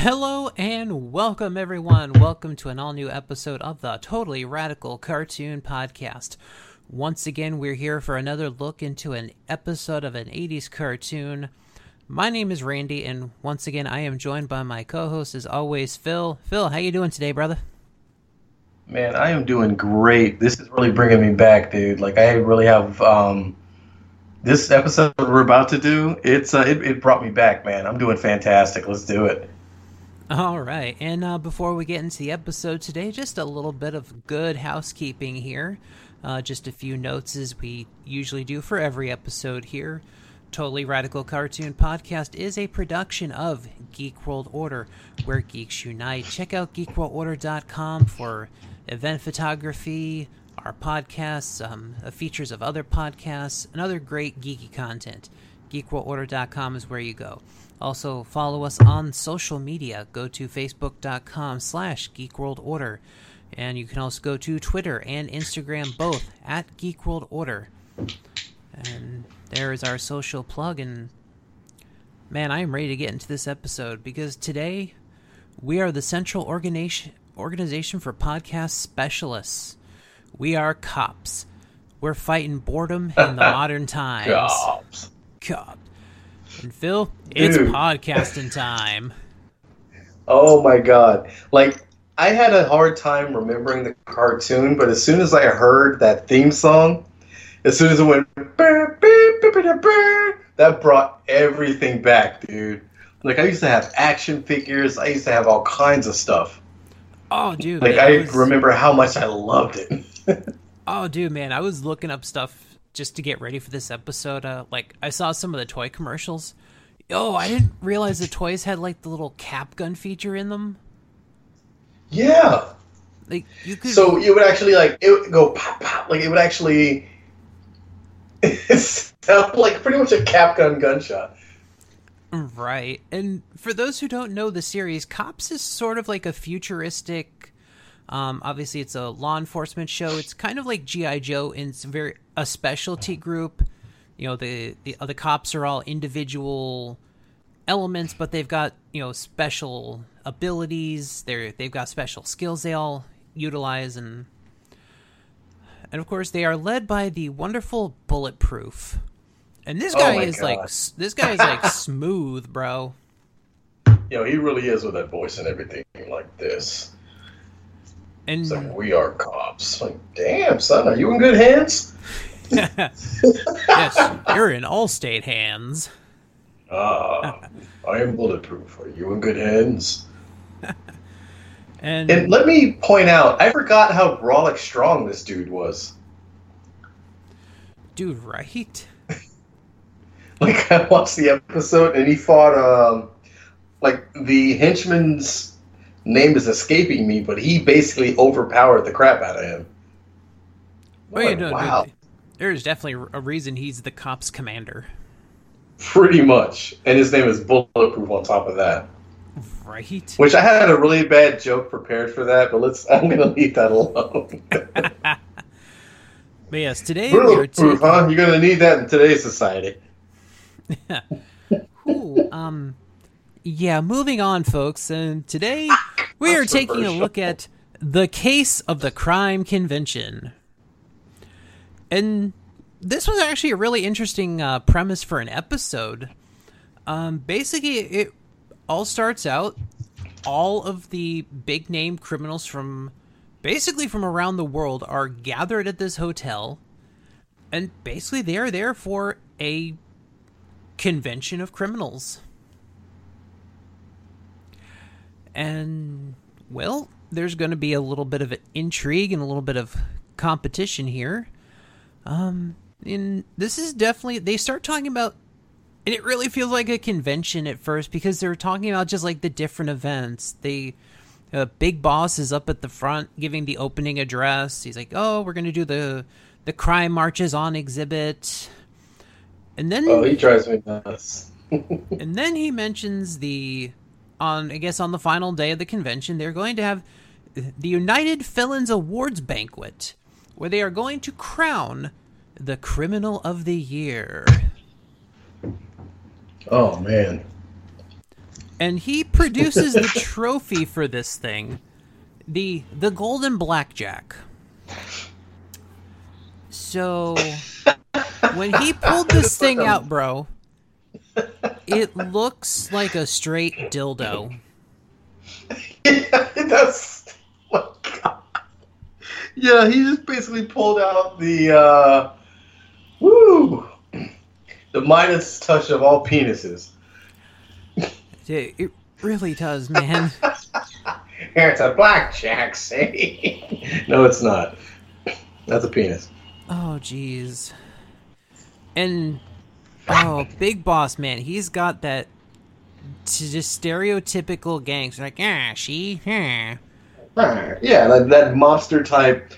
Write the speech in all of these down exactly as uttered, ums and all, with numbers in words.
Hello and welcome, everyone. Welcome to an all-new episode of the Totally Radical Cartoon Podcast. Once again, we're here for another look into an episode of an eighties cartoon. My name is Randy, and once again, I am joined by my co-host, as always, Phil. Phil, how you doing today, brother? Man, I am doing great. This is really bringing me back, dude. Like, I really have... um This episode we're about to do, it's uh, it, it brought me back, man. I'm doing fantastic. Let's do it. All right. And uh, before we get into the episode today, just a little bit of good housekeeping here. Uh, just a few notes as we usually do for every episode here. Totally Radical Cartoon Podcast is a production of Geek World Order, where geeks unite. Check out geek world order dot com for event photography, our podcasts, um, features of other podcasts, and other great geeky content. geek world order dot com is where you go. Also, follow us on social media. Go to facebook dot com slash geek world order. And you can also go to Twitter and Instagram, both at Geek World Order. And there is our social plug. And man, I am ready to get into this episode because today we are the Central Organization, organization for Podcast Specialists. We are COPS. We're fighting boredom in the modern times. COPS. COPS. And Phil, it's Dude. podcasting time. Oh my God. Like, I had a hard time remembering the cartoon, but as soon as I heard that theme song, as soon as it went, that brought everything back, dude. Like, I used to have action figures. I used to have all kinds of stuff. Oh, dude. Like, man, I, I was... remember how much I loved it. Oh, dude, man, I was looking up stuff just to get ready for this episode. Uh, like, I saw some of the toy commercials. Oh, I didn't realize the toys had, like, the little cap gun feature in them. Yeah. Like, you could... So it would actually, like, it would go pop, pop. Like, it would actually sound like pretty much a cap gun gunshot. Right. And for those who don't know the series, COPS is sort of like a futuristic... Um, obviously, it's a law enforcement show. It's kind of like G I. Joe, and it's very a specialty group. You know, the, the the cops are all individual elements, but they've got, you know, special abilities. They're they've got special skills they all utilize, and and of course they are led by the wonderful Bulletproof. And this guy oh is God. like this guy is like smooth, bro. You know, he really is with that voice and everything like this. And it's like, we are cops. Like, damn, son, are you in good hands? Yes, you're in Allstate hands. Ah, I am Bulletproof. Are you in good hands? and, and let me point out, I forgot how brolic strong this dude was. Dude, right? Like, I watched the episode, and he fought, um, like, the henchman's name is escaping me, but he basically overpowered the crap out of him. Oh, yeah, no, wow. Dude, there's definitely a reason he's the COPS commander. Pretty much. And his name is Bulletproof on top of that. Right. Which I had a really bad joke prepared for that, but let's I'm going to leave that alone. But yes, today Bulletproof, huh? You're going to need that in today's society. Ooh, um... Yeah, moving on, folks, and today we are taking a look at The Case of the Crime Convention. And this was actually a really interesting uh, premise for an episode. Um, basically, it all starts out, all of the big-name criminals from, basically from around the world are gathered at this hotel, and basically they are there for a convention of criminals. And, well, there's going to be a little bit of an intrigue and a little bit of competition here. Um, and this is definitely... They start talking about... And it really feels like a convention at first because they're talking about just, like, the different events. They, uh, Big Boss is up at the front giving the opening address. He's like, oh, we're going to do the, the Crime Marches On exhibit. And then... Oh, he drives me nuts. And then he mentions the... On, I guess, on the final day of the convention, they're going to have the United Felons Awards Banquet, where they are going to crown the Criminal of the Year. Oh, man. and he produces the trophy for this thing, the the Golden Blackjack. So when he pulled this thing out, bro, it looks like a straight dildo. Yeah, that's, oh my God. Yeah, he just basically pulled out the uh, woo, the Midas touch of all penises. Dude, it really does, man. It's a blackjack, see? No, it's not. That's a penis. Oh, jeez. And, oh, Big Boss, man, he's got that t- just stereotypical gangster, like, ah, she, huh. Yeah, that, that monster type.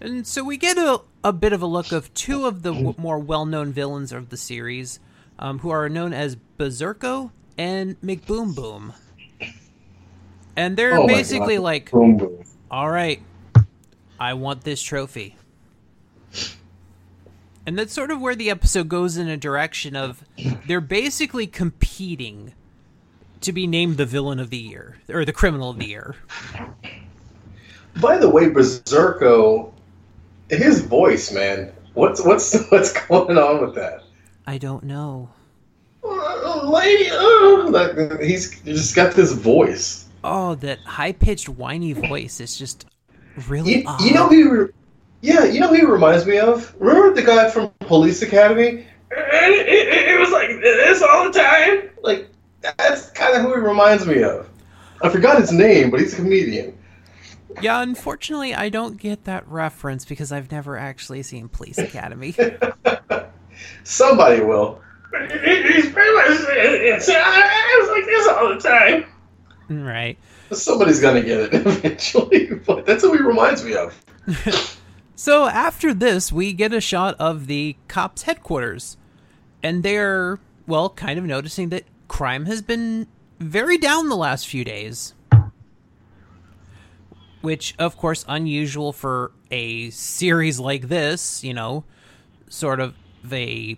And so we get a, a bit of a look of two of the w- more well-known villains of the series, um, who are known as Berserko and McBoomBoom. And they're oh basically like, boom, boom. All right, I want this trophy. And that's sort of where the episode goes in a direction of they're basically competing to be named the villain of the year, or the criminal of the year. By the way, Berserko, his voice, man, what's what's what's going on with that? I don't know. Uh, lady, uh, like, he's just got this voice. Oh, that high-pitched, whiny voice is just really you, odd. You know he re- yeah, you know who he reminds me of? Remember the guy from Police Academy? It, it, it was like this all the time. Like, that's kind of who he reminds me of. I forgot his name, but he's a comedian. Yeah, unfortunately, I don't get that reference because I've never actually seen Police Academy. Somebody will. He's pretty much. It's, I was like this all the time. Right. Somebody's gonna get it eventually, but that's what he reminds me of. So after this, we get a shot of the cops' headquarters, and they're well, kind of noticing that crime has been very down the last few days. Which, of course, unusual for a series like this, you know, sort of a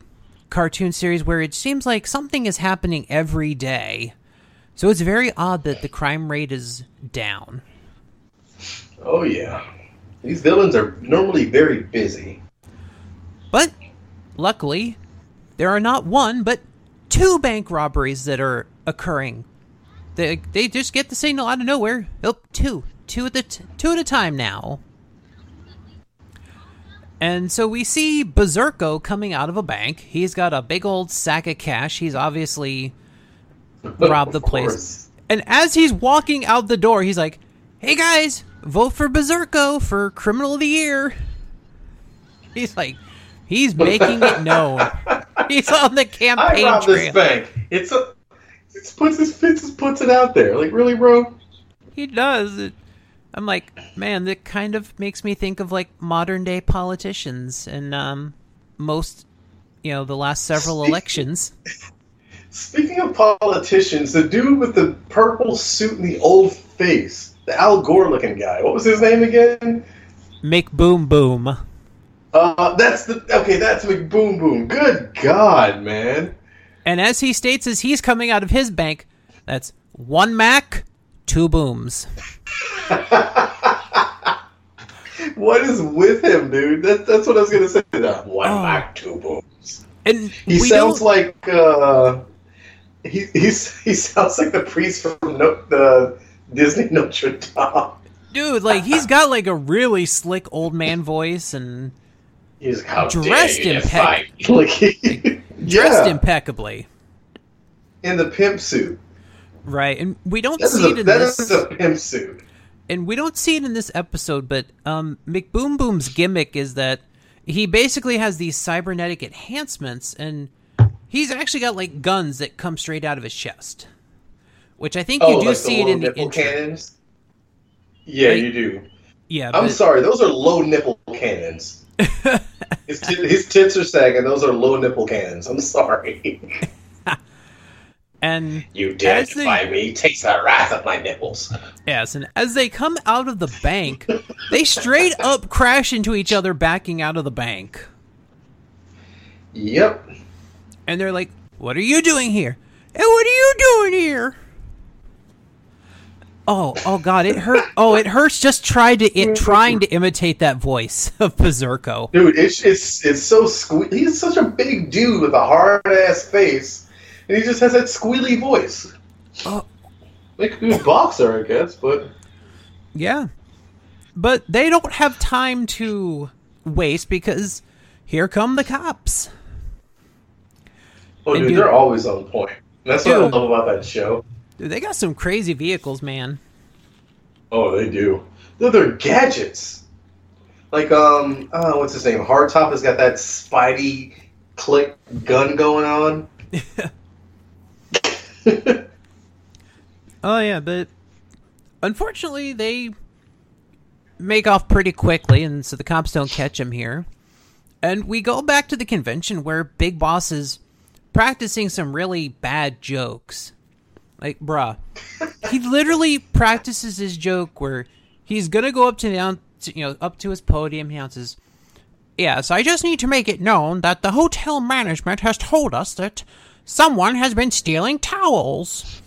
cartoon series where it seems like something is happening every day. So it's very odd that the crime rate is down. Oh, yeah. These villains are normally very busy. But, luckily, there are not one, but two bank robberies that are occurring. They they just get the signal out of nowhere. Oh, two. Two at the t- two at a time now. And so we see Berserko coming out of a bank. He's got a big old sack of cash. He's obviously robbed the place. And as he's walking out the door, he's like, "Hey guys, vote for Berserko for Criminal of the Year." He's like, he's making it known. He's on the campaign I robbed trail. This bank. It's a, it's puts his fits puts it out there. Like, really, bro? He does. I'm like, man, that kind of makes me think of like modern day politicians and um, most, you know, the last several speaking, elections. Speaking of politicians, the dude with the purple suit and the old face, the Al Gore looking guy. What was his name again? McBoomBoom. Uh, that's the okay. That's McBoomBoom. Good God, man! And as he states, as he's coming out of his bank, that's one Mac. Two booms. What is with him, dude? That, that's what I was going to say. That. One oh. Mac, two booms. And he sounds don't... like uh, he he's, he sounds like the priest from no, the Disney Notre Dame. Dude, like he's got like a really slick old man voice, and he's dressed impeccably. Like, like, yeah. Dressed impeccably in the pimp suit. Right, and we don't that see a, it in that this... That is a pimp suit. And we don't see it in this episode, but um, McBoomBoom's gimmick is that he basically has these cybernetic enhancements, and he's actually got, like, guns that come straight out of his chest. Which I think oh, you do like see it in the intro. Cannons? Yeah, right? You do. Yeah, I'm but... sorry, those are low nipple cannons. his, t- his tits are sagging, those are low nipple cannons. I'm sorry. And you did by me takes the wrath of my nipples. Yes, and as they come out of the bank, they straight up crash into each other backing out of the bank. Yep. And they're like, What are you doing here? And what are you doing here? Oh, oh God, it hurt. Oh, it hurts just trying to it trying to imitate that voice of Berserko. Dude, it's it's it's so squealy. He's such a big dude with a hard ass face, and he just has that squealy voice. Oh. They could be a boxer, I guess, but yeah, but they don't have time to waste because here come the cops. Oh, dude, dude, they're always on point. That's dude, what I love about that show. Dude, they got some crazy vehicles, man. Oh, they do. They're, they're gadgets. Like, um, oh, what's his name? Hardtop has got that Spidey click gun going on. Oh, yeah, but unfortunately, they make off pretty quickly, and so the cops don't catch him here. And we go back to the convention where Big Boss is practicing some really bad jokes. Like, bruh. He literally practices his joke where he's gonna go up to down to, you know, up to his podium. He announces, "Yes, I just need to make it known that the hotel management has told us that someone has been stealing towels."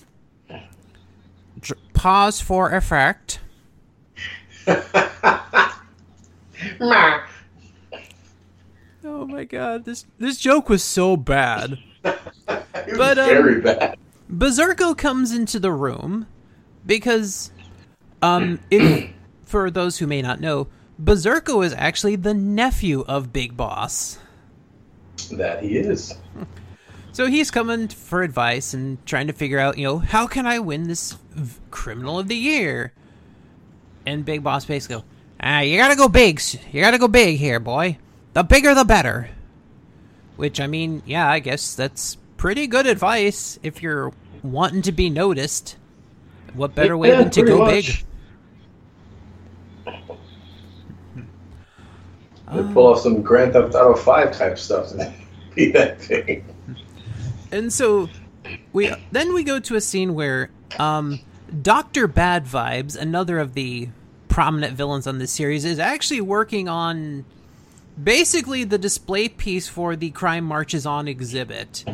Pause for effect. Oh my God, this this joke was so bad. It was very um, bad. Berserko comes into the room because, um, if, for those who may not know, Berserko is actually the nephew of Big Boss. That he is. So he's coming for advice and trying to figure out, you know, how can I win this v- criminal of the year? And Big Boss basically goes, ah, you gotta go big. You gotta go big here, boy. The bigger the better. Which, I mean, yeah, I guess that's pretty good advice if you're wanting to be noticed. What better way yeah, than to go much. big? They pull off some Grand Theft Auto five type stuff and be that thing. And so we then we go to a scene where um, Doctor Bad Vibes, another of the prominent villains on this series, is actually working on basically the display piece for the Crime Marches On exhibit.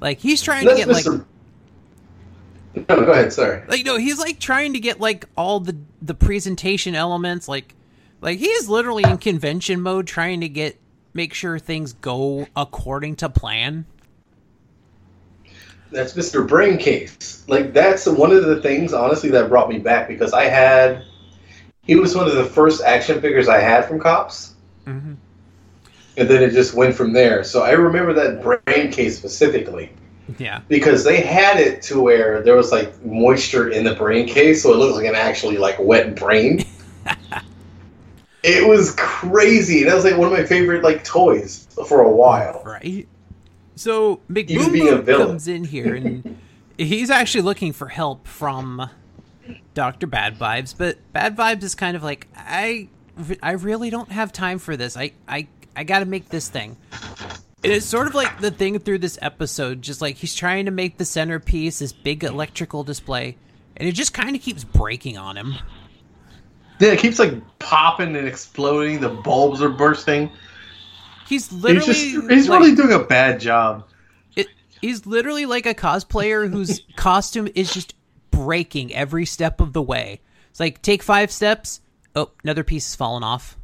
Like, he's trying That's to get, Mister like... No, go ahead, sorry. Like, no, he's, like, trying to get, like, all the, the presentation elements. Like, like he's literally in convention mode trying to get... Make sure things go according to plan. That's Mister Braincase. Like, that's one of the things, honestly, that brought me back. Because I had... He was one of the first action figures I had from Cops. Mm-hmm. And then it just went from there. So I remember that brain case specifically. Yeah. Because they had it to where there was like moisture in the brain case, so it looked like an actually like wet brain. It was crazy. That was like one of my favorite like toys for a while. Right. So McBoomBoom comes in here and he's actually looking for help from Doctor Bad Vibes, but Bad Vibes is kind of like, I I really don't have time for this. I I I gotta make this thing. And it's sort of like the thing through this episode, just like he's trying to make the centerpiece, this big electrical display, and it just kind of keeps breaking on him. Yeah, it keeps like popping and exploding, the bulbs are bursting. He's literally... He's, just, he's like, really doing a bad job. It, he's literally like a cosplayer whose costume is just breaking every step of the way. It's like, take five steps, oh, another piece is falling off.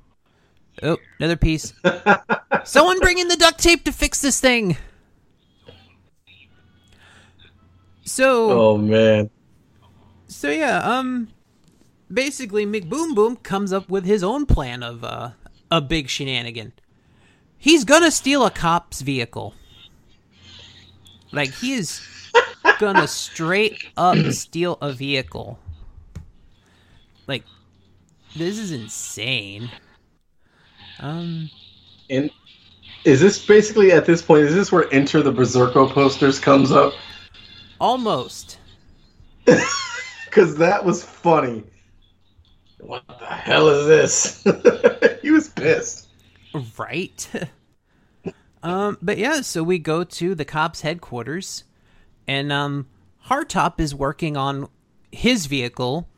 Oh, another piece. Someone bring in the duct tape to fix this thing. So. Oh, man. So, yeah, um, basically, McBoomBoom comes up with his own plan of uh, a big shenanigan. He's gonna steal a cop's vehicle. Like, he is gonna straight up steal a vehicle. Like, this is insane. Um, and is this basically at this point? Is this where Enter the Berserko posters comes up? Almost, because that was funny. What the hell is this? He was pissed, right? um, but yeah, so we go to the cops' headquarters, and um, Hardtop is working on his vehicle,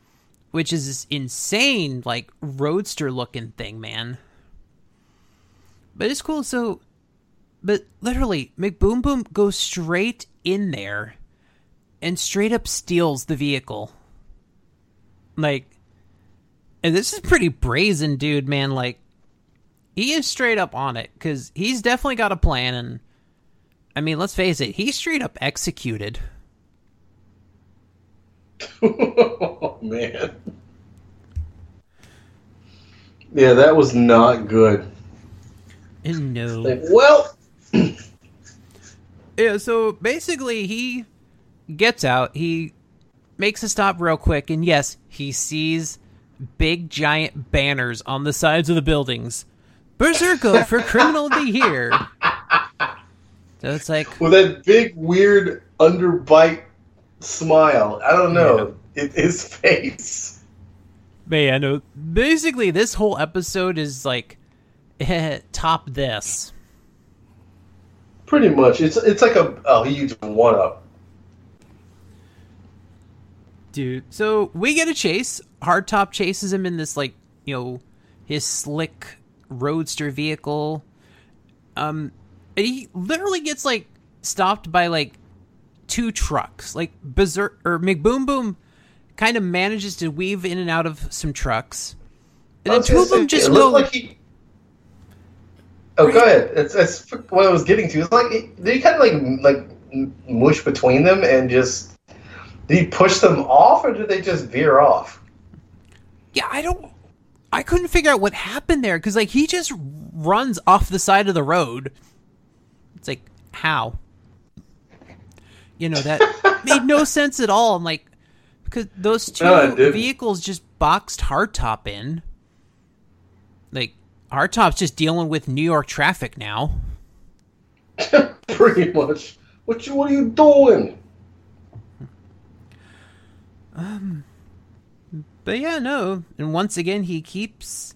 which is this insane, like roadster-looking thing, man. But it's cool. So But literally, McBoomBoom goes straight in there and straight up steals the vehicle. Like, and this is pretty brazen, dude, man. Like, he is straight up on it, because he's definitely got a plan, and, I mean, let's face it, he's straight up executed. Oh, man. Yeah, that was not good. No. Like, well... Yeah, so basically he gets out, he makes a stop real quick, and yes, he sees big giant banners on the sides of the buildings. Berserko for Criminal of the Year. So it's like... Well, that big, weird, underbite smile. I don't know. Yeah. It, his face. Man, no, basically this whole episode is like, top this. Pretty much. It's it's like a, a huge one-up. Dude, so we get a chase. Hardtop chases him in this, like, you know, his slick roadster vehicle. Um, and he literally gets, like, stopped by, like, two trucks. Like, Berserk, or McBoomBoom kind of manages to weave in and out of some trucks. And then two of them just go... Like he- Oh, go ahead. That's, that's what I was getting to. It's like it, they kind of like like mush between them and just did he push them off or did they just veer off? Yeah, I don't. I couldn't figure out what happened there because like he just runs off the side of the road. It's like how? You know that made no sense at all. I'm like because those two no, vehicles just boxed Hardtop in. Like. Hardtop's just dealing with New York traffic now. Pretty much. What you? What are you doing? Um. But yeah, no. And once again, he keeps.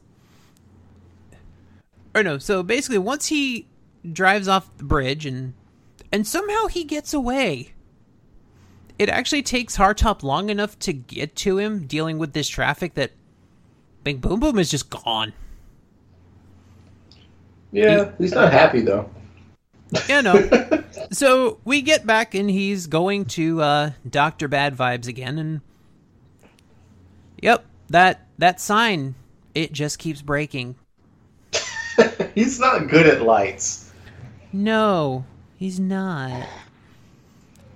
Or no. So basically, once he drives off the bridge and and somehow he gets away. It actually takes Hardtop long enough to get to him, dealing with this traffic that McBoomBoom is just gone. Yeah, he's not happy, though. Yeah, no. So we get back, and he's going to uh, Doctor Bad Vibes again, and... Yep, that that sign, it just keeps breaking. He's not good at lights. No, he's not.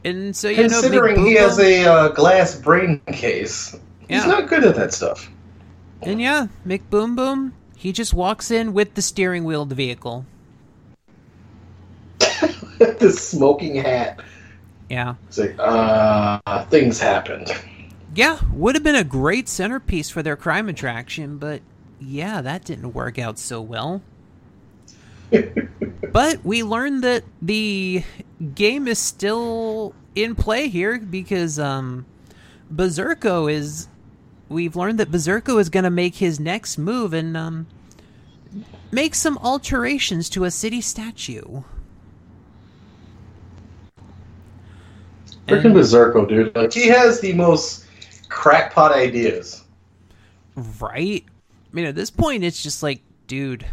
And so, you Considering know, he has a uh, glass brain case, yeah. He's not good at that stuff. And yeah, McBoomBoom... He just walks in with the steering wheel of the vehicle. The smoking hat. Yeah. It's like, uh, things happened. Yeah, would have been a great centerpiece for their crime attraction, but yeah, that didn't work out so well. But we learned that the game is still in play here because um, Berserko is... We've learned that Berserko is going to make his next move and um, make some alterations to a city statue. Freaking Berserko, dude. Like, he has the most crackpot ideas. Right? I mean, at this point, it's just like, dude,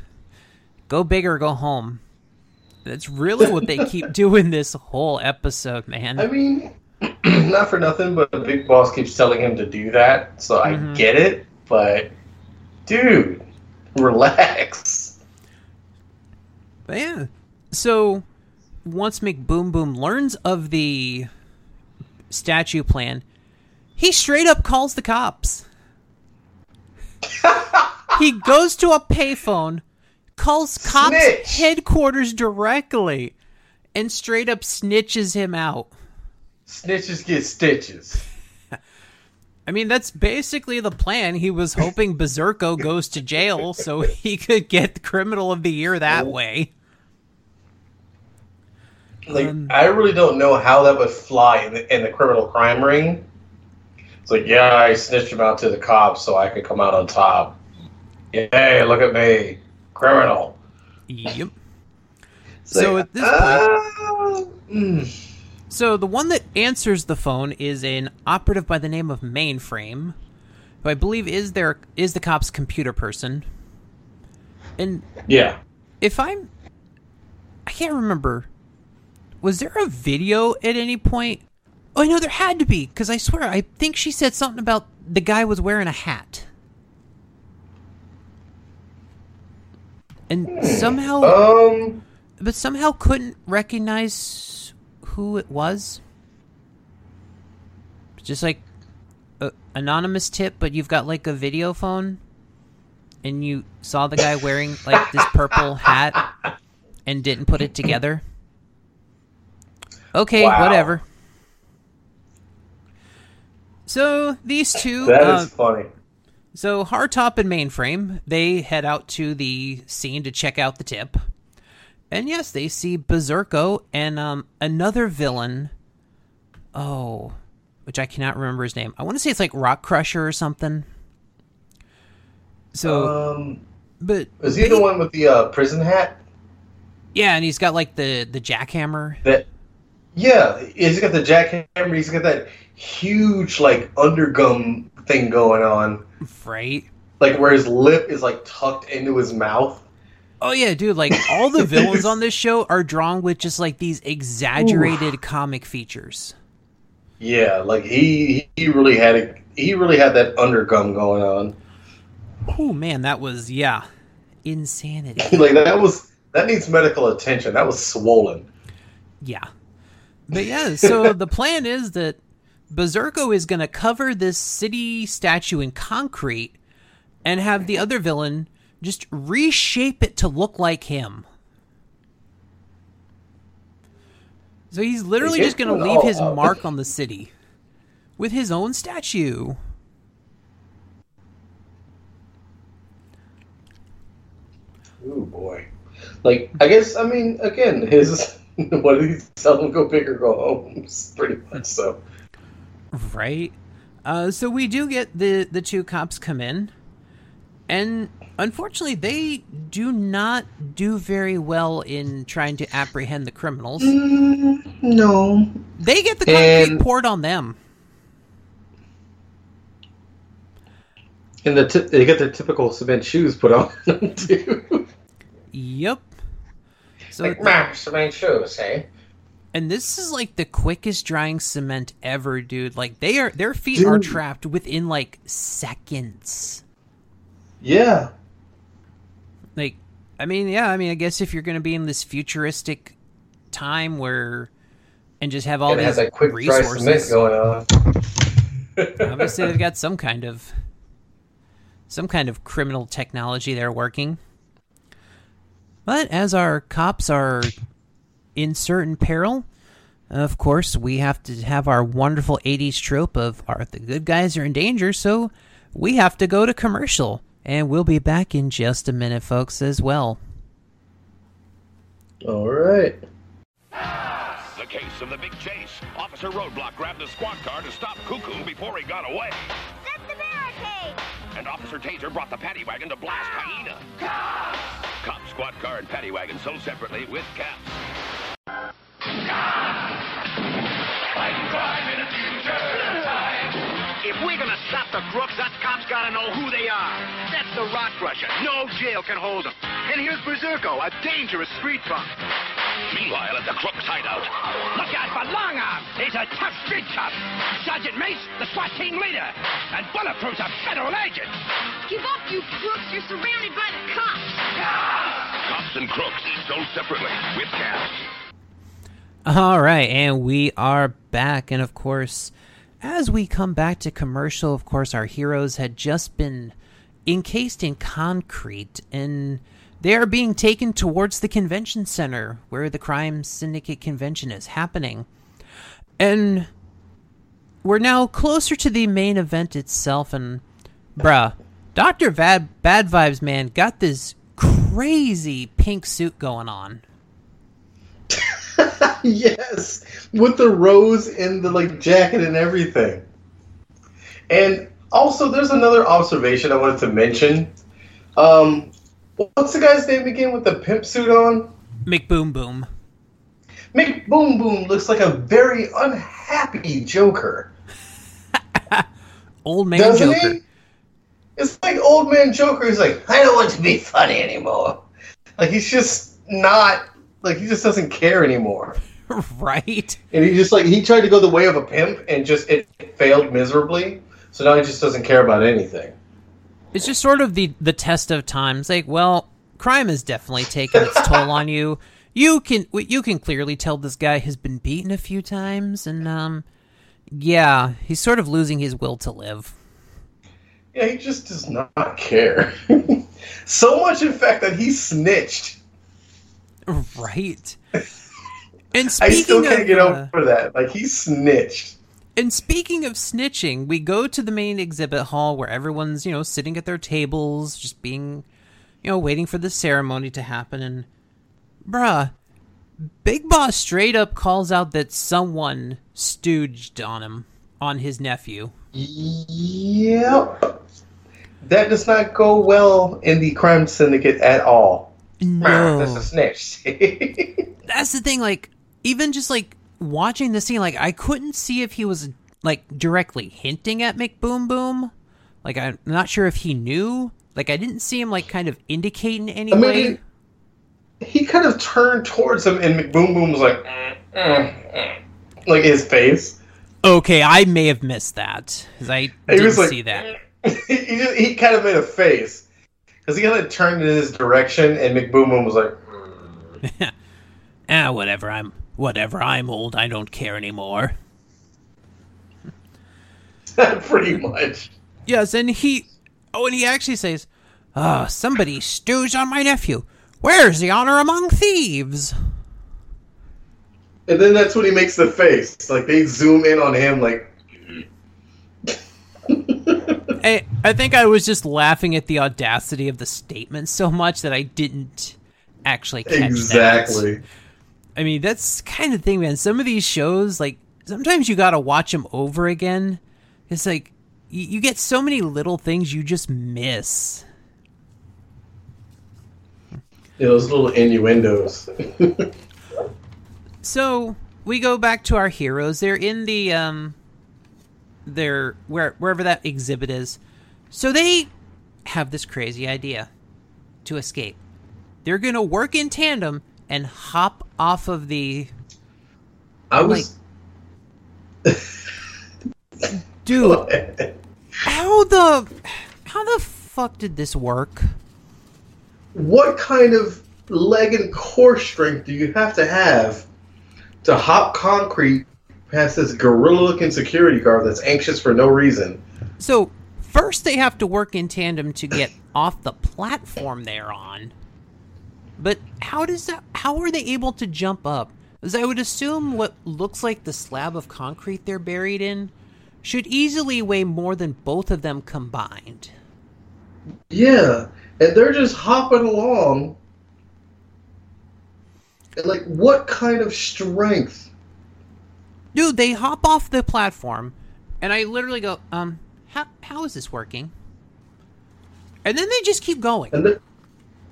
go big or go home. That's really what they keep doing this whole episode, man. I mean... Not for nothing, but the Big Boss keeps telling him to do that, so I mm-hmm. get it, but dude, relax. But yeah, so once McBoomBoom learns of the statue plan, he straight up calls the cops. He goes to a payphone, calls cops Snitch. headquarters directly, and straight up snitches him out. Snitches get stitches. I mean, that's basically the plan. He was hoping Berserko goes to jail so he could get the Criminal of the Year that way. Like, um, I really don't know how that would fly in the, in the criminal crime ring. It's like, yeah, I snitched him out to the cops so I could come out on top. Hey, look at me. Criminal. Yep. So like, at this uh, point... Mm. So the one that answers the phone is an operative by the name of Mainframe, who I believe is their is the cop's computer person. And yeah, if I'm, I can't remember. Was there a video at any point? Oh, I know there had to be, because I swear, I think she said something about the guy was wearing a hat. And somehow... Um... But somehow couldn't recognize who it was. Just like a anonymous tip, but you've got like a video phone. And you saw the guy wearing like this purple hat and didn't put it together. Okay, wow. Whatever. So these two... That uh, is funny. So Hardtop and Mainframe, they head out to the scene to check out the tip. And yes, they see Berserko and um, another villain. Oh, which I cannot remember his name. I want to say it's like Rock Crusher or something. So, um, but is he the one with the uh, prison hat? Yeah, and he's got like the, the jackhammer. That, yeah, he's got the jackhammer. He's got that huge like undergum thing going on. Right. Like where his lip is like tucked into his mouth. Oh, yeah, dude, like, all the villains on this show are drawn with just, like, these exaggerated Ooh. comic features. Yeah, like, he he really had a, he really had that undergum going on. Oh, man, that was, yeah, insanity. Like, that was, that needs medical attention. That was swollen. Yeah. But, yeah, so the plan is that Berserko is going to cover this city statue in concrete and have the other villain... just reshape it to look like him. So he's literally just going to leave his mark on the city with his own statue. Oh boy. Like, I guess, I mean, again, his, what did he tell him? Go big or go home? Pretty much so. Right. Uh, so we do get the, the two cops come in. And unfortunately, they do not do very well in trying to apprehend the criminals. Mm, no. They get the concrete and, poured on them. And the t- they get their typical cement shoes put on them, too. Yep. So like, meh, cement shoes, hey? And this is, like, the quickest drying cement ever, dude. Like, they are their feet dude. are trapped within, like, seconds. Yeah. Like, I mean, yeah, I mean, I guess if you're going to be in this futuristic time where, and just have all and these has a quick resources going on, obviously they've got some kind of, some kind of criminal technology they're working. But as our cops are in certain peril, of course, we have to have our wonderful eighties trope of, are the good guys are in danger, so we have to go to commercial. And we'll be back in just a minute, folks, as well. All right. The case of the big chase. Officer Roadblock grabbed a squad car to stop Cuckoo before he got away. Set the barricade! And Officer Taser brought the paddy wagon to blast Hyena. Cops! Cops, squad car, and paddy wagon sold separately with caps. Cops! Fighting crime in a future time! If we're gonna stop the crooks, us cops gotta know who they are. That's the Rock Crusher. No jail can hold him. And here's Berserko, a dangerous street punk. Meanwhile, at the crook's hideout. Look out for Long Arm. He's a tough street cop. Sergeant Mace, the SWAT team leader. And Bulletproof's a federal agent. Give up, you crooks. You're surrounded by the cops. Ah! Cops and crooks sold separately with caps. All right, and we are back. And of course... as we come back to commercial, of course, our heroes had just been encased in concrete, and they are being taken towards the convention center, where the Crime Syndicate convention is happening. And we're now closer to the main event itself, and bruh, Doctor Bad Vibes, man, got this crazy pink suit going on. Yes, with the rose and the like jacket and everything. And also, there's another observation I wanted to mention. Um, what's the guy's name again with the pimp suit on? McBoomBoom. McBoomBoom looks like a very unhappy Joker. Old man Doesn't Joker. He? It's like old man Joker. He's like, I don't want to be funny anymore. Like he's just not Like, he just doesn't care anymore. Right? And he just, like, he tried to go the way of a pimp, and just, it failed miserably. So now he just doesn't care about anything. It's just sort of the, the test of time. It's like, well, crime has definitely taken its toll on you. You can you can clearly tell this guy has been beaten a few times, and, um, yeah, he's sort of losing his will to live. Yeah, he just does not care. So much, in fact, that he snitched. Right. And speaking I still can't of, get over uh, that. Like, he snitched. And speaking of snitching, we go to the main exhibit hall where everyone's, you know, sitting at their tables, just being, you know, waiting for the ceremony to happen. And, bruh, Big Boss straight up calls out that someone stooged on him, on his nephew. Yep. That does not go well in the crime syndicate at all. No. That's a snitch. That's the thing, like, even just, like, watching the scene, like, I couldn't see if he was, like, directly hinting at McBoomBoom. Like, I'm not sure if he knew. Like, I didn't see him, like, kind of indicate in any I mean, way. He, he kind of turned towards him, and McBoomBoom was like, mm, mm, mm. Like, his face. Okay, I may have missed that, because I didn't like, see that. he, just, he kind of made a face. Because he kind of turned in his direction, and McBoomBoom was like, ah, whatever, I'm whatever, I'm old, I don't care anymore. Pretty much. Yes, and he, oh, and he actually says, ah, oh, somebody stews on my nephew. Where's the honor among thieves? And then that's when he makes the face. Like, they zoom in on him, like, I, I think I was just laughing at the audacity of the statement so much that I didn't actually catch exactly. That. I mean, that's kind of the thing, man. Some of these shows, like, sometimes you got to watch them over again. It's like, you, you get so many little things you just miss. Yeah, those little innuendos. So, we go back to our heroes. They're in the, um... Their where wherever that exhibit is. So they have this crazy idea to escape. They're gonna work in tandem and hop off of the I was like, dude, how the how the fuck did this work? What kind of leg and core strength do you have to have to hop concrete past this gorilla-looking security guard that's anxious for no reason? So, first they have to work in tandem to get off the platform they're on. But how does that? How are they able to jump up? As I would assume what looks like the slab of concrete they're buried in should easily weigh more than both of them combined. Yeah, and they're just hopping along. And like, what kind of strength? Dude, they hop off the platform, and I literally go, um, how how is this working? And then they just keep going. And then,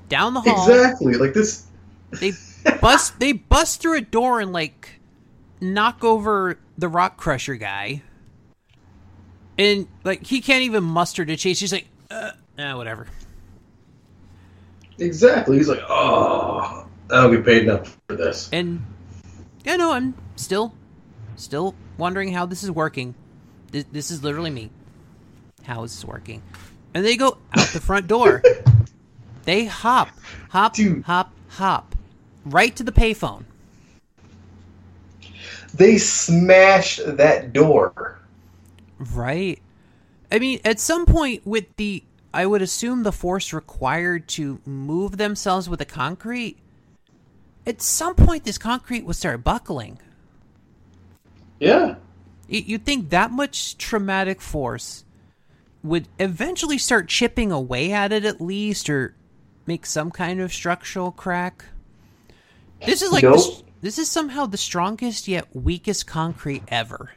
down the hall. Exactly, like this. They bust They bust through a door and, like, knock over the Rock Crusher guy. And, like, he can't even muster to chase. He's like, uh, nah, whatever. Exactly. He's like, oh, I'll be paid enough for this. And, yeah, no, I'm still... Still wondering how this is working. This, this is literally me. How is this working? And they go out the front door. They hop, hop, Dude. hop, hop, right to the payphone. They smash that door. Right. I mean, at some point with the, I would assume the force required to move themselves with the concrete, at some point this concrete will start buckling. Yeah. You'd think that much traumatic force would eventually start chipping away at it at least, or make some kind of structural crack. This is like, nope. this, this is somehow the strongest yet weakest concrete ever.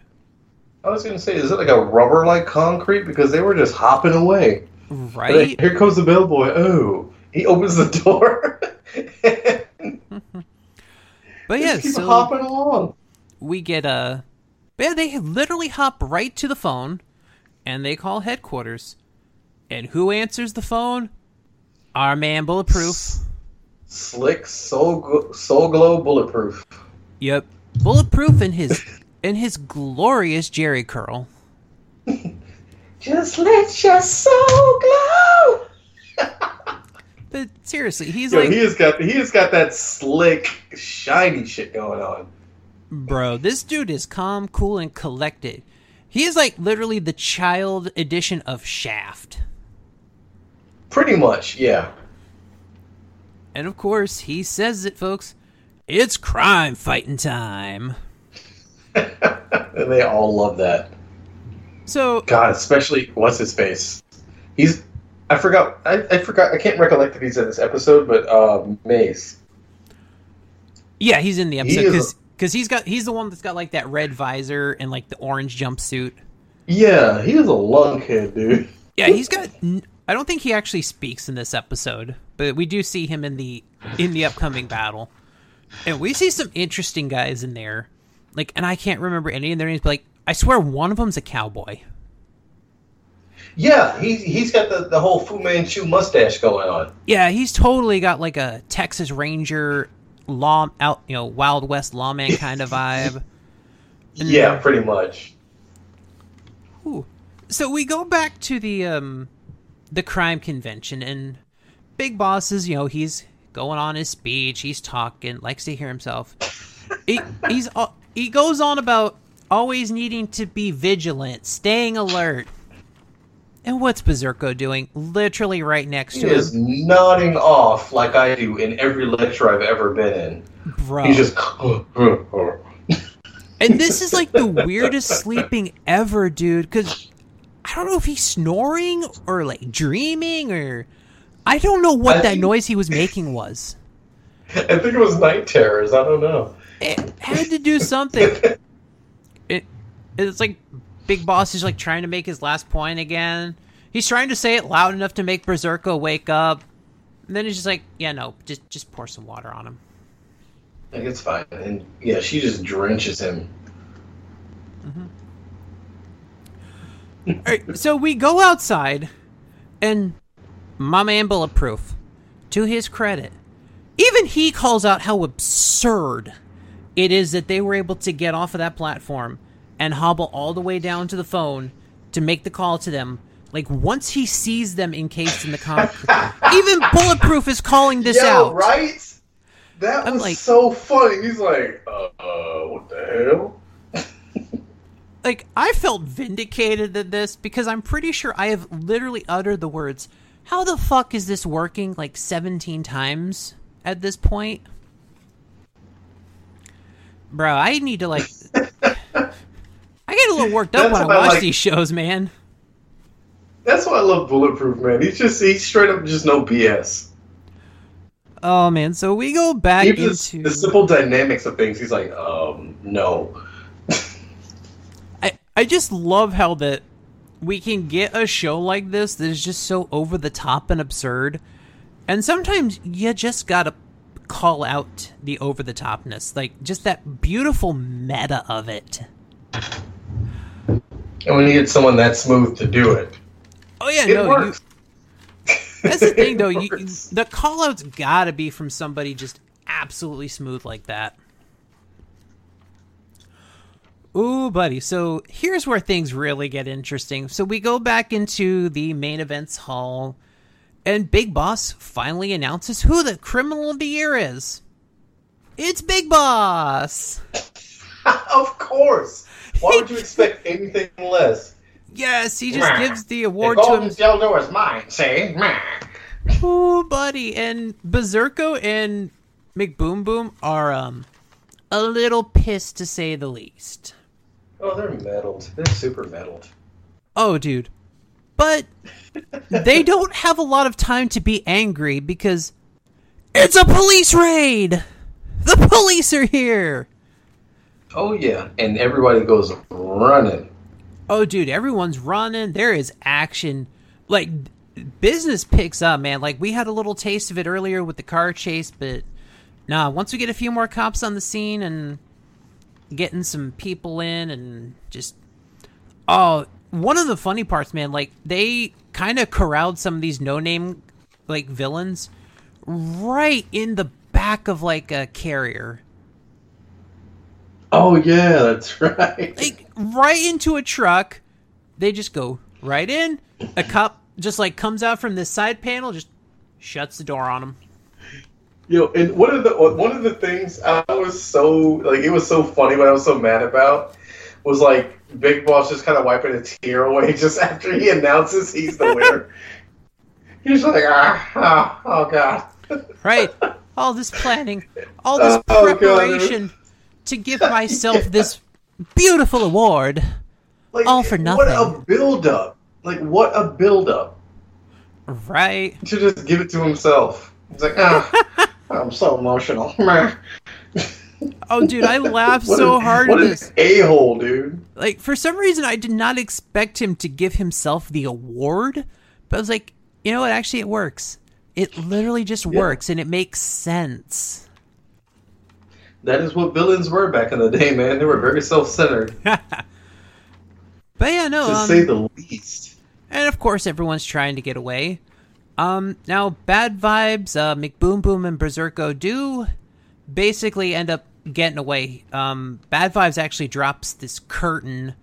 I was going to say, is it like a rubber-like concrete? Because they were just hopping away. Right. Like, here comes the bellboy. Oh, he opens the door. But yeah, keep so hopping along. We get a... Yeah, they literally hop right to the phone, and they call headquarters. And who answers the phone? Our man Bulletproof. S- Slick Soul, Soul Glow Bulletproof. Yep. Bulletproof in his in his glorious Jerry curl. Just let your soul glow. But seriously, he's Yo, like he has got he has got that slick, shiny shit going on. Bro, this dude is calm, cool, and collected. He is like literally the child edition of Shaft. Pretty much, yeah. And of course, he says it, folks. It's crime fighting time. And they all love that. So God, especially what's his face? He's I forgot I, I forgot I can't recollect if he's in this episode, but uh, Mace. Yeah, he's in the episode because he because he's got he's the one that's got like that red visor and like the orange jumpsuit. Yeah, he is a lunkhead, dude. Yeah, he's got. I don't think he actually speaks in this episode, but we do see him in the in the upcoming battle, and we see some interesting guys in there. Like, and I can't remember any of their names, but like, I swear one of them's a cowboy. Yeah, he he's got the, the whole Fu Manchu mustache going on. Yeah, he's totally got like a Texas Ranger law out, you know, Wild West lawman kind of vibe. And yeah, then, pretty much. Ooh. So we go back to the um, the crime convention, and Big Boss is, you know, he's going on his speech, he's talking, likes to hear himself. he he's he goes on about always needing to be vigilant, staying alert. And what's Berserko doing? Literally right next he to him. He is nodding off like I do in every lecture I've ever been in. Bro. He's just... And this is like the weirdest sleeping ever, dude. Because I don't know if he's snoring or like dreaming or... I don't know what I that think... noise he was making was. I think it was night terrors. I don't know. It had to do something. it It's like... Big Boss is like trying to make his last point again. He's trying to say it loud enough to make Berserko wake up. And then he's just like, yeah, no, just just pour some water on him. Like, it's fine. And yeah, she just drenches him. Mm-hmm. All right, so we go outside, and my man Bulletproof, to his credit, even he calls out how absurd it is that they were able to get off of that platform and hobble all the way down to the phone to make the call to them. Like, once he sees them encased in the concrete, even Bulletproof is calling this Yo, out. Right? That I'm was like, so funny. He's like, uh, uh what the hell? Like, I felt vindicated at this because I'm pretty sure I have literally uttered the words, how the fuck is this working, like seventeen times at this point? Bro, I need to, like... I get a little worked up that's when I watch I like, these shows, man. That's why I love Bulletproof, man. He's just, he's straight up just no B S. Oh, man. So we go back Even into... The, the simple dynamics of things, he's like, um, no. I, I just love how that we can get a show like this that is just so over the top and absurd. And sometimes you just gotta call out the over the topness. Like, just that beautiful meta of it. And when you get someone that smooth to do it, oh yeah, it no, works. You, that's the thing, though. You, the call-out's gotta be from somebody just absolutely smooth like that. Ooh, buddy. So here's where things really get interesting. So we go back into the main events hall, and Big Boss finally announces who the criminal of the year is. It's Big Boss. Of course. Why would you expect anything less? Yes, he just gives the award the to him. The golden dildo is mine, say. Ooh, buddy. And Berserko and McBoomBoom are um, a little pissed, to say the least. Oh, they're meddled. They're super meddled. Oh, dude. But they don't have a lot of time to be angry because it's a police raid! The police are here! Oh, yeah. And everybody goes running. Oh, dude, everyone's running. There is action. Like, business picks up, man. Like, we had a little taste of it earlier with the car chase, but nah, once we get a few more cops on the scene and getting some people in and just... Oh, one of the funny parts, man, like, they kind of corralled some of these no-name, like, villains right in the back of like a carrier. Oh yeah, that's right. Like right into a truck. They just go right in. A cop just like comes out from this side panel, just shuts the door on him. You know, and one of the one of the things I was so like it was so funny, but I was so mad about was like Big Boss just kind of wiping a tear away just after he announces he's the winner. He's like, ah, oh, oh god, right? All this planning, all this oh, preparation god. to give myself yeah. this beautiful award, like, all for nothing. What a build-up! Like what a build-up! Right? To just give it to himself. He's like, ah, I'm so emotional. Oh, dude, I laughed so hard at this. What an a-hole, dude. Like, for some reason, I did not expect him to give himself the award, but I was like, you know what? Actually, it works. It literally just yeah. works, and it makes sense. That is what villains were back in the day, man. They were very self-centered. But yeah, no. To um, say the least. And, of course, everyone's trying to get away. Um, now, Bad Vibes, uh, McBoomBoom, and Berserko do basically end up getting away. Um, Bad Vibes actually drops this curtain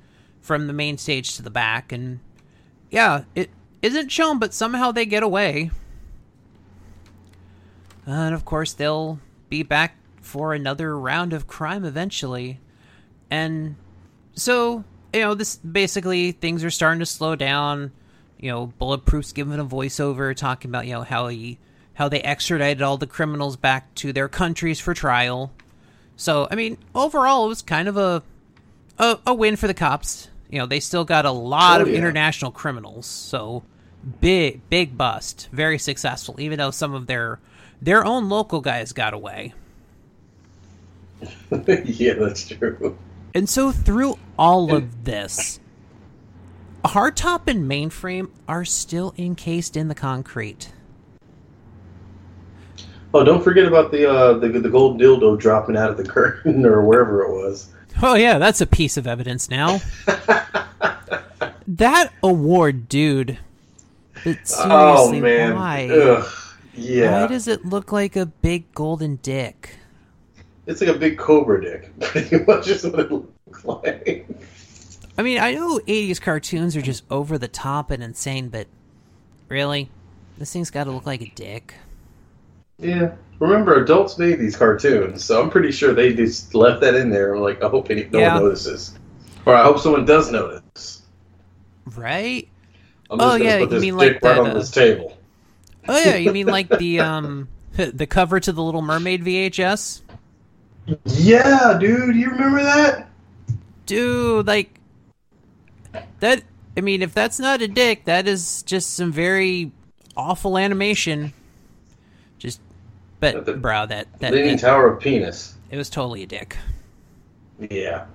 from the main stage to the back, and yeah, it isn't shown, but somehow they get away. Uh, and of course, they'll be back for another round of crime eventually. And so, you know, this basically things are starting to slow down. You know, Bulletproof's giving a voiceover talking about, you know, how he, how they extradited all the criminals back to their countries for trial. So, I mean, overall, it was kind of a a, a win for the cops. You know, they still got a lot oh, of yeah. international criminals. So, big, big bust. Very successful, even though some of their, their own local guys got away. Yeah, that's true. And so, through all of this... Hardtop and Mainframe are still encased in the concrete. Oh, don't forget about the uh, the, the gold dildo dropping out of the curtain or wherever it was. Oh, yeah, that's a piece of evidence now. That award, dude. But seriously, oh, man. Why? Ugh, yeah. Why does it look like a big golden dick? It's like a big cobra dick. Pretty much is what it looks like. I mean, I know eighties cartoons are just over the top and insane, but really? This thing's got to look like a dick. Yeah. Remember, adults made these cartoons, so I'm pretty sure they just left that in there. I'm like, I hope no yeah. one notices. Or I hope someone does notice. Right? I'm just oh, yeah, put you this mean dick like right that, on uh... this table. Oh, yeah, you mean like the um, the cover to The Little Mermaid V H S? Yeah, dude, you remember that? Dude, like... That, I mean, if that's not a dick, that is just some very awful animation. Just, but, the, bro, that... that Leaning Tower of Penis. It was totally a dick. Yeah.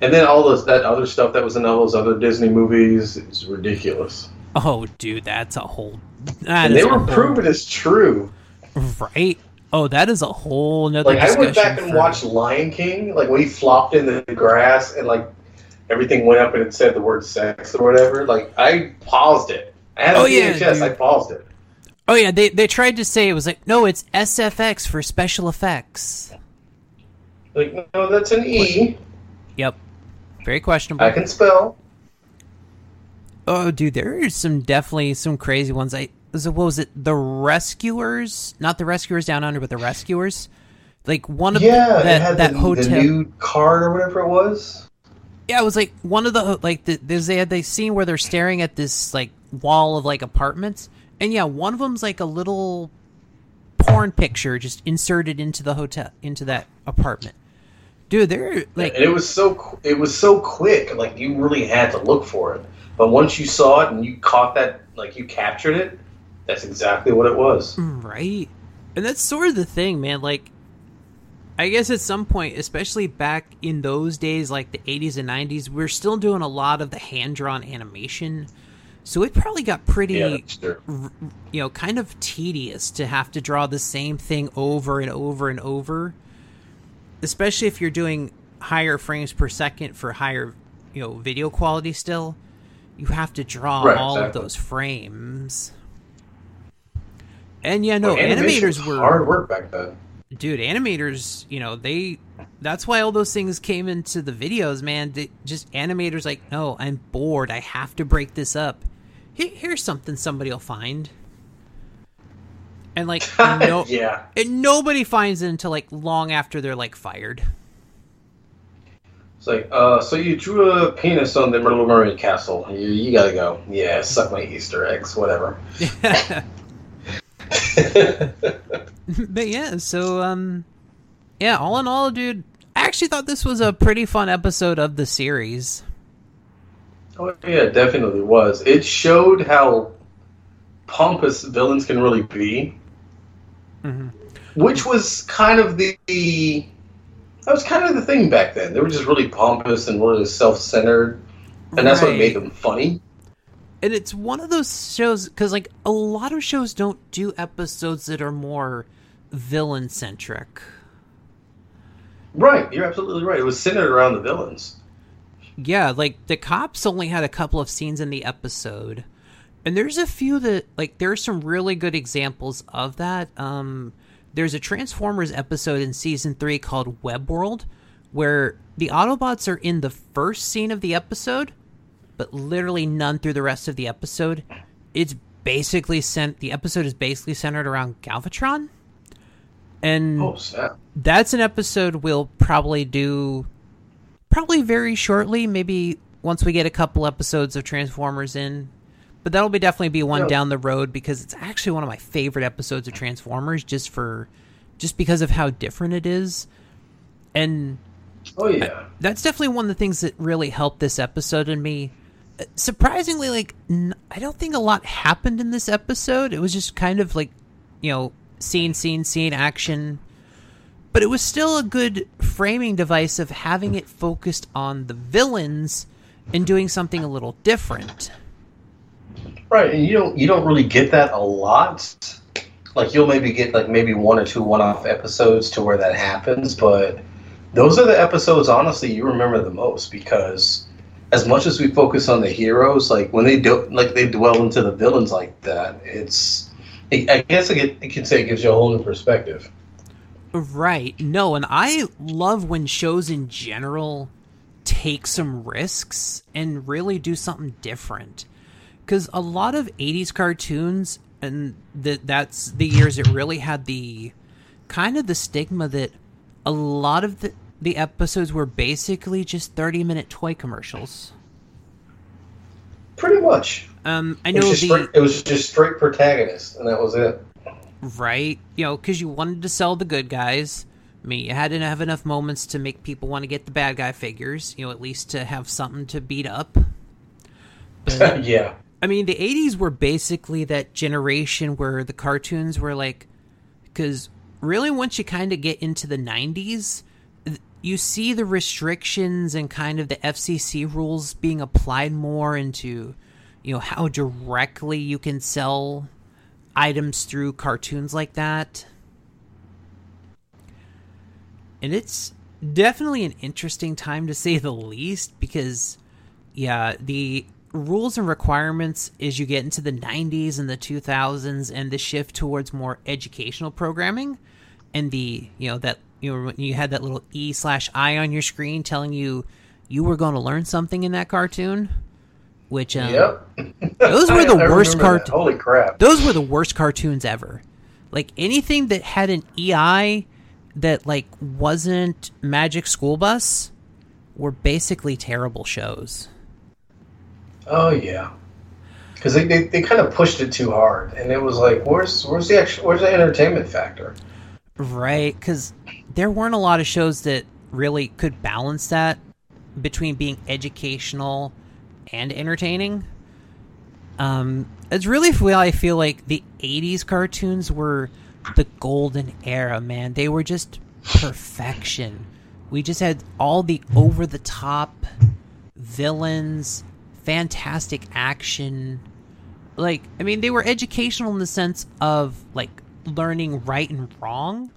And then all those that other stuff that was in all those other Disney movies, it's ridiculous. Oh, dude, that's a whole... That and they were proven as true. Right? Oh, that is a whole nother like, discussion. Like, I went back and for... watched Lion King, like, when he flopped in the grass and, like, everything went up and it said the word sex or whatever. Like, I paused it. I had oh, a yeah, V H S. Dude. I paused it. Oh, yeah. They they tried to say it was like, no, it's S F X for special effects. Like, no, that's an E. Yep. Very questionable. I can spell. Oh, dude, there are some definitely some crazy ones. I What was it? The Rescuers? Not the Rescuers Down Under, but the Rescuers? Like, one of yeah, the, that, that the, hotel. The nude card or whatever it was. Yeah, it was like one of the like the, they had the scene where they're staring at this like wall of like apartments, and yeah, one of them's like a little porn picture just inserted into the hotel into that apartment. Dude, they're like, and it was so it was so quick, like you really had to look for it. But once you saw it and you caught that, like you captured it, that's exactly what it was. Right, and that's sort of the thing, man. Like. I guess at some point, especially back in those days, like the eighties and nineties, we're still doing a lot of the hand-drawn animation. So it probably got pretty, yeah, r- you know, kind of tedious to have to draw the same thing over and over and over. Especially if you're doing higher frames per second for higher, you know, video quality still. You have to draw right, all exactly. of those frames. And yeah, no, well, animators were hard work back then. Dude, animators, you know, they that's why all those things came into the videos, man. They, just animators like, no, I'm bored. I have to break this up. Here, here's something somebody will find. And like no, yeah. And nobody finds it until like long after they're like fired. It's like, uh, so you drew a penis on the Little Mermaid castle. You, you gotta go. Yeah, suck my Easter eggs, whatever. But yeah, so um, yeah. All in all, dude, I actually thought this was a pretty fun episode of the series. Oh yeah, it definitely was. It showed how pompous villains can really be, mm-hmm. which was kind of the, the that was kind of the thing back then. They were just really pompous and really self-centered, and that's right. What made them funny. And it's one of those shows, because, like, a lot of shows don't do episodes that are more villain-centric. Right, you're absolutely right. It was centered around the villains. Yeah, like, the cops only had a couple of scenes in the episode. And there's a few that, like, there are some really good examples of that. Um, there's a Transformers episode in Season three called Webworld, where the Autobots are in the first scene of the episode, but literally none through the rest of the episode. It's basically sent. The episode is basically centered around Galvatron. And oh, that's an episode we'll probably do probably very shortly. Maybe once we get a couple episodes of Transformers in, but that'll be definitely be one yeah. down the road, because it's actually one of my favorite episodes of Transformers, just for, just because of how different it is. And oh yeah, I, that's definitely one of the things that really helped this episode in me. Surprisingly, like, n- I don't think a lot happened in this episode. It was just kind of like, you know, scene, scene, scene, action. But it was still a good framing device of having it focused on the villains and doing something a little different. Right, and you don't you don't really get that a lot. Like, you'll maybe get like maybe one or two one-off episodes to where that happens, but those are the episodes, honestly, you remember the most, because as much as we focus on the heroes, like when they do, like they dwell into the villains like that, it's, I guess I can say it gives you a whole new perspective. Right. No, and I love when shows in general take some risks and really do something different, because a lot of eighties cartoons, and th- that's the years it really had the kind of the stigma that a lot of the, the episodes were basically just thirty-minute toy commercials. Pretty much. Um, I know it was, the, straight, it was just straight protagonists, and that was it. Right. You know, because you wanted to sell the good guys. I mean, you had to have enough moments to make people want to get the bad guy figures, you know, at least to have something to beat up. But, yeah. I mean, the eighties were basically that generation where the cartoons were like... Because... Really, once you kind of get into the nineties, you see the restrictions and kind of the F C C rules being applied more into, you know, how directly you can sell items through cartoons like that. And it's definitely an interesting time, to say the least, because, yeah, the rules and requirements as you get into the nineties and the two thousands, and the shift towards more educational programming, and the, you know, that, you know, you had that little E slash I on your screen telling you you were going to learn something in that cartoon, which um, yep. those were the I, worst cartoons. Holy crap! Those were the worst cartoons ever. Like, anything that had an E I that like wasn't Magic School Bus were basically terrible shows. Oh yeah, because they, they, they kind of pushed it too hard, and it was like, where's where's the actual, where's the entertainment factor? Right, because there weren't a lot of shows that really could balance that between being educational and entertaining. Um, it's really why I feel like the eighties cartoons were the golden era, man. They were just perfection. We just had all the over the top villains. Fantastic action. Like, I mean, they were educational in the sense of like learning right and wrong,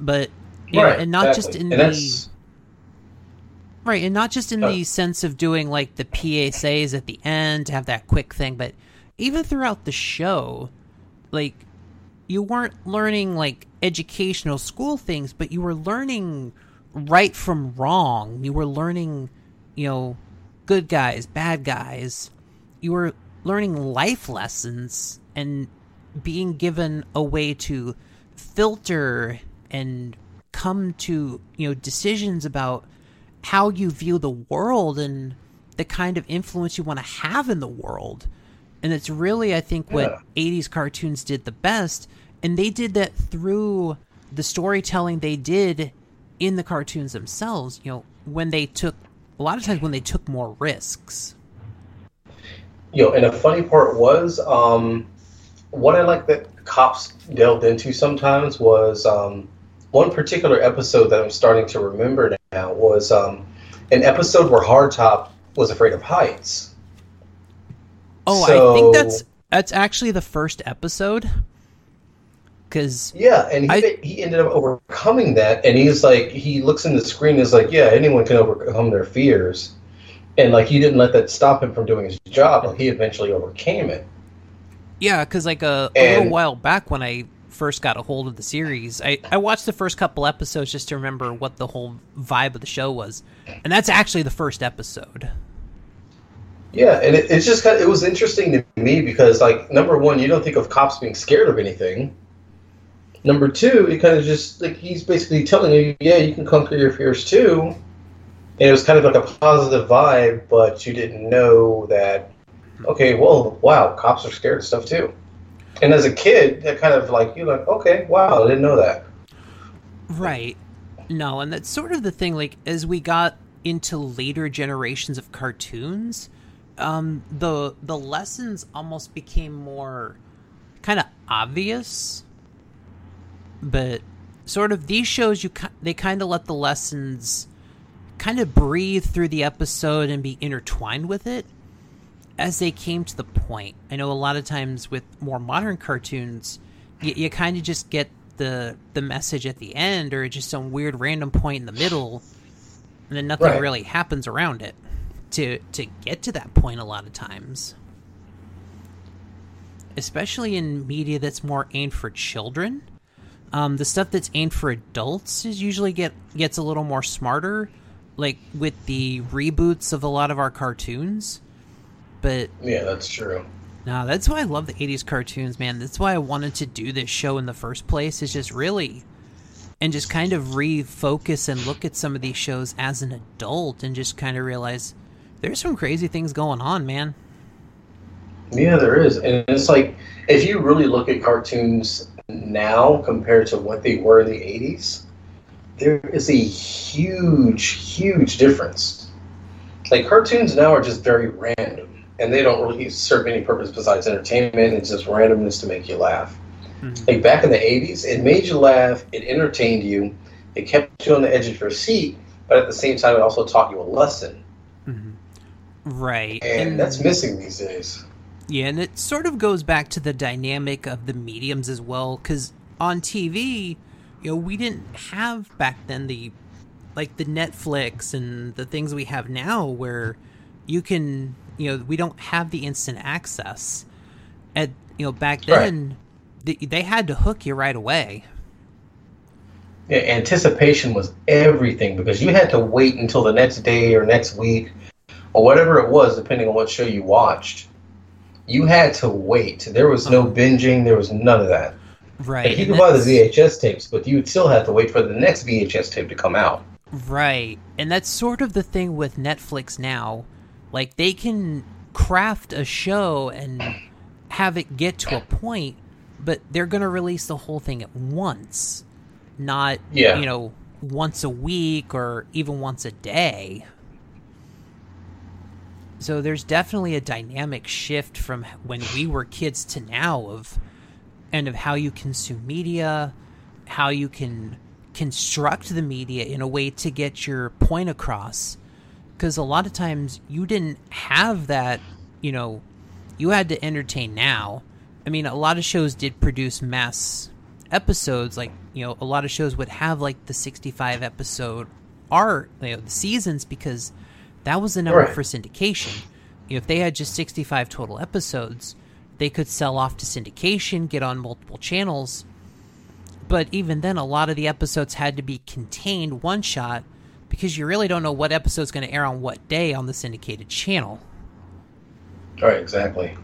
but you right, know, and not exactly. just in and the that's... right, and not just in oh. the sense of doing like the P S As at the end to have that quick thing, but even throughout the show, like you weren't learning like educational school things, but you were learning right from wrong. You were learning, you know, good guys, bad guys. You were learning life lessons and being given a way to filter and come to, you know, decisions about how you view the world and the kind of influence you want to have in the world. And it's really, I think, what yeah. eighties cartoons did the best. And they did that through the storytelling they did in the cartoons themselves, you know, when they took, a lot of times when they took more risks. You know, and a funny part was, um, what I like that Cops delved into sometimes was um, one particular episode that I'm starting to remember now was um, an episode where Hardtop was afraid of heights. Oh, so, I think that's that's actually the first episode. Cause yeah, and he, I, he ended up overcoming that, and he's like, he looks in the screen and is like, yeah, anyone can overcome their fears. And like, he didn't let that stop him from doing his job. Like, he eventually overcame it. Yeah, because like a, a and, little while back when I first got a hold of the series, I, I watched the first couple episodes just to remember what the whole vibe of the show was. And that's actually the first episode. Yeah, and it, it's just kind of, it was interesting to me because, like, number one, you don't think of Cops being scared of anything. Number two, it kind of just, like, he's basically telling you, yeah, you can conquer your fears too. And it was kind of like a positive vibe, but you didn't know that. Okay, well, wow, cops are scared of stuff too. And as a kid, that kind of like, you're like, okay, wow, I didn't know that. Right. No, and that's sort of the thing, like, as we got into later generations of cartoons, um, the the lessons almost became more kind of obvious. But sort of these shows, you they kind of let the lessons kind of breathe through the episode and be intertwined with it as they came to the point. I know a lot of times with more modern cartoons, you, you kind of just get the the message at the end or just some weird random point in the middle, and then nothing right. really happens around it to to get to that point a lot of times. Especially in media that's more aimed for children. Um, the stuff that's aimed for adults is usually get gets a little more smarter, like with the reboots of a lot of our cartoons. But yeah, that's true. No, that's why I love the eighties cartoons, man. That's why I wanted to do this show in the first place, is just really, and just kind of refocus and look at some of these shows as an adult and just kind of realize there's some crazy things going on, man. Yeah, there is. And it's like, if you really look at cartoons now compared to what they were in the eighties, there is a huge, huge difference. Like, cartoons now are just very random. And they don't really serve any purpose besides entertainment. It's just randomness to make you laugh. Mm-hmm. Like, back in the eighties, it made you laugh, it entertained you, it kept you on the edge of your seat, but at the same time, it also taught you a lesson. Mm-hmm. Right. And, and that's missing these days. Yeah, and it sort of goes back to the dynamic of the mediums as well, because on T V, you know, we didn't have back then the, like, the Netflix and the things we have now where you can... You know, we don't have the instant access. At you know, back then, right. they, they had to hook you right away. Yeah, anticipation was everything, because you had to wait until the next day or next week or whatever it was, depending on what show you watched. You had to wait. There was no binging. There was none of that. Right. Like, you could buy the V H S tapes, but you would still have to wait for the next V H S tape to come out. Right. And that's sort of the thing with Netflix now. Like, they can craft a show and have it get to a point, but they're going to release the whole thing at once, not, yeah. you know, once a week or even once a day. So there's definitely a dynamic shift from when we were kids to now of, and of how you consume media, how you can construct the media in a way to get your point across. Because a lot of times you didn't have that, you know, you had to entertain now. I mean, a lot of shows did produce mass episodes. Like, you know, a lot of shows would have like the sixty-five episode arc, you know, the seasons, because that was the number right. for syndication. You know, if they had just sixty-five total episodes, They could sell off to syndication, get on multiple channels. But even then, a lot of the episodes had to be contained one shot because you really don't know what episode's going to air on what day on the syndicated channel. Right, exactly.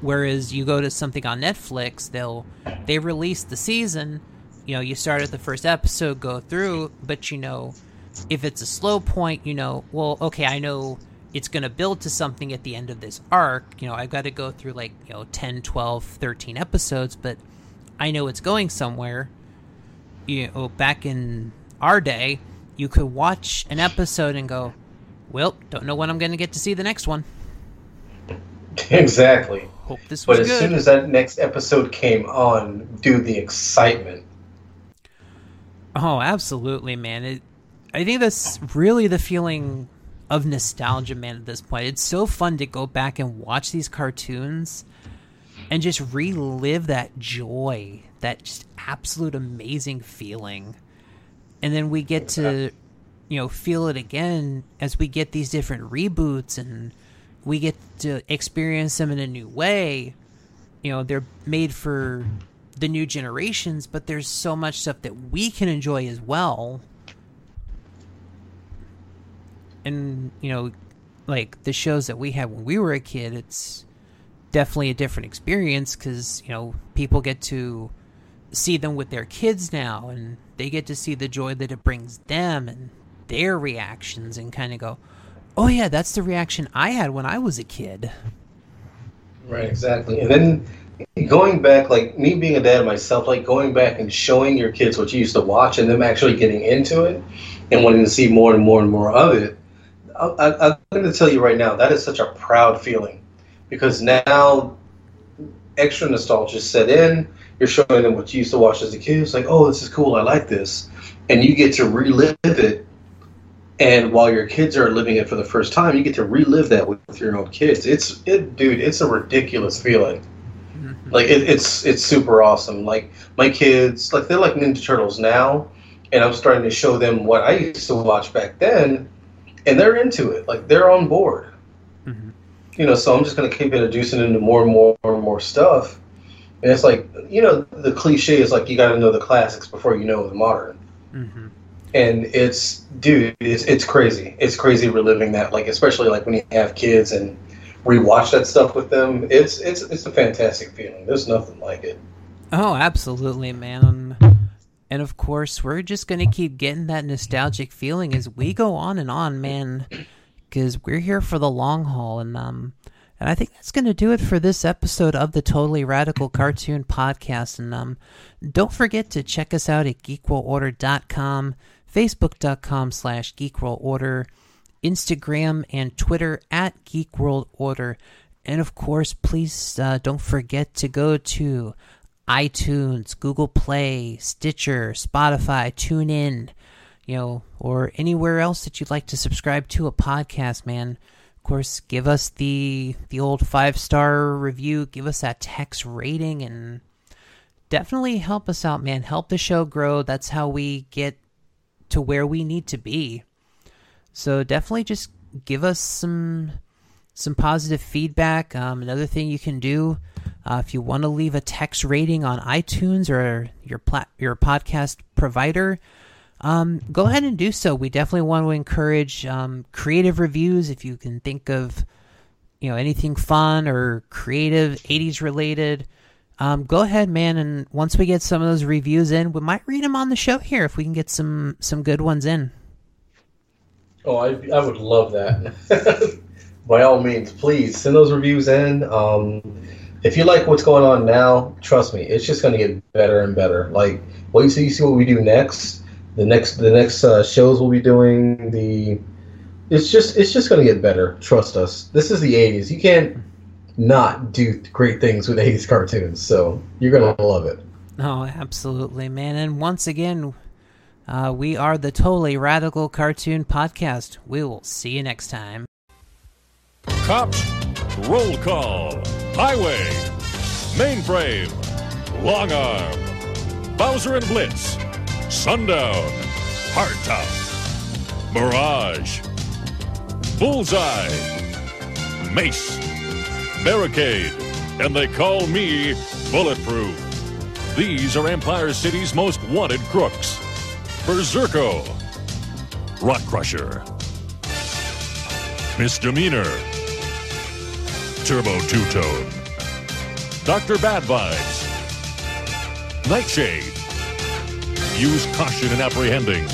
Whereas you go to something on Netflix, they'll they release the season. You know, you start at the first episode, go through, but you know, if it's a slow point, you know, well, okay, I know it's going to build to something at the end of this arc. You know, I've got to go through like, you know, ten, twelve, thirteen episodes, but I know it's going somewhere. You know, back in our day, you could watch an episode and go, well, don't know when I'm going to get to see the next one. Exactly. Hope this was good. But as soon as that next episode came on, dude, the excitement. Oh, absolutely, man. It, I think that's really the feeling of nostalgia, man, at this point. It's so fun to go back and watch these cartoons and just relive that joy, that just absolute amazing feeling. And then we get to, you know, feel it again as we get these different reboots and we get to experience them in a new way. You know, they're made for the new generations, but there's so much stuff that we can enjoy as well. And, you know, like the shows that we had when we were a kid, it's definitely a different experience because, you know, people get to see them with their kids now and they get to see the joy that it brings them and their reactions and kind of go, oh yeah, that's the reaction I had when I was a kid. Right, exactly. And then going back, like me being a dad myself, like going back and showing your kids what you used to watch and them actually getting into it and wanting to see more and more and more of it, I, I, I'm going to tell you right now, that is such a proud feeling because now extra nostalgia set in. You're showing them what you used to watch as a kid. It's like, oh, this is cool. I like this. And you get to relive it. And while your kids are living it for the first time, you get to relive that with your own kids. It's, it, dude, it's a ridiculous feeling. Mm-hmm. Like, it, it's it's super awesome. Like, my kids, like, they're like Ninja Turtles now, and I'm starting to show them what I used to watch back then, and they're into it. Like, they're on board. Mm-hmm. You know, so I'm just going to keep introducing them to more and more and more stuff. And it's like, you know, the cliche is like, you got to know the classics before you know the modern. Mm-hmm. And it's, dude, it's it's crazy. It's crazy reliving that, like especially like when you have kids and rewatch that stuff with them. It's it's it's a fantastic feeling. There's nothing like it. Oh, absolutely, man. And of course, we're just gonna keep getting that nostalgic feeling as we go on and on, man. Because we're here for the long haul, and um, and I think that's gonna do it for this episode of the Totally Radical Cartoon Podcast. And um, don't forget to check us out at geek world order dot com. Facebook.com slash Geek World Order, Instagram and Twitter at Geek World Order. And of course, please uh, don't forget to go to iTunes, Google Play, Stitcher, Spotify, TuneIn, you know, or anywhere else that you'd like to subscribe to a podcast, man. Of course, give us the, the old five-star review, give us that text rating, and definitely help us out, man. Help the show grow. That's how we get to where we need to be. So definitely just give us some some positive feedback. Um, another thing you can do, uh, if you want to leave a text rating on iTunes or your plat- your podcast provider, um, go ahead and do so. We definitely want to encourage um, creative reviews. If you can think of, you know, anything fun or creative eighties related, Um, go ahead, man, and once we get some of those reviews in, we might read them on the show here if we can get some, some good ones in. Oh, I I would love that. By all means, please send those reviews in. Um, if you like what's going on now, trust me, it's just going to get better and better. Like, wait till you see what we do next. The next the next uh, shows we'll be doing. The it's just it's just going to get better. Trust us. This is the eighties. You can't not do great things with eighties cartoons, so you're gonna love it. Oh, absolutely, man. And once again, uh, we are the Totally Radical Cartoon Podcast. We will see you next time. Cops, roll call, highway, mainframe, long arm, Bowser and Blitz, sundown, hardtop, mirage, bullseye, mace, barricade, and they call me Bulletproof. These are Empire City's most wanted crooks. Berserko, Rock Crusher, Misdemeanor, Turbo Two-Tone, Doctor Bad Vibes, Nightshade. Use caution in apprehending.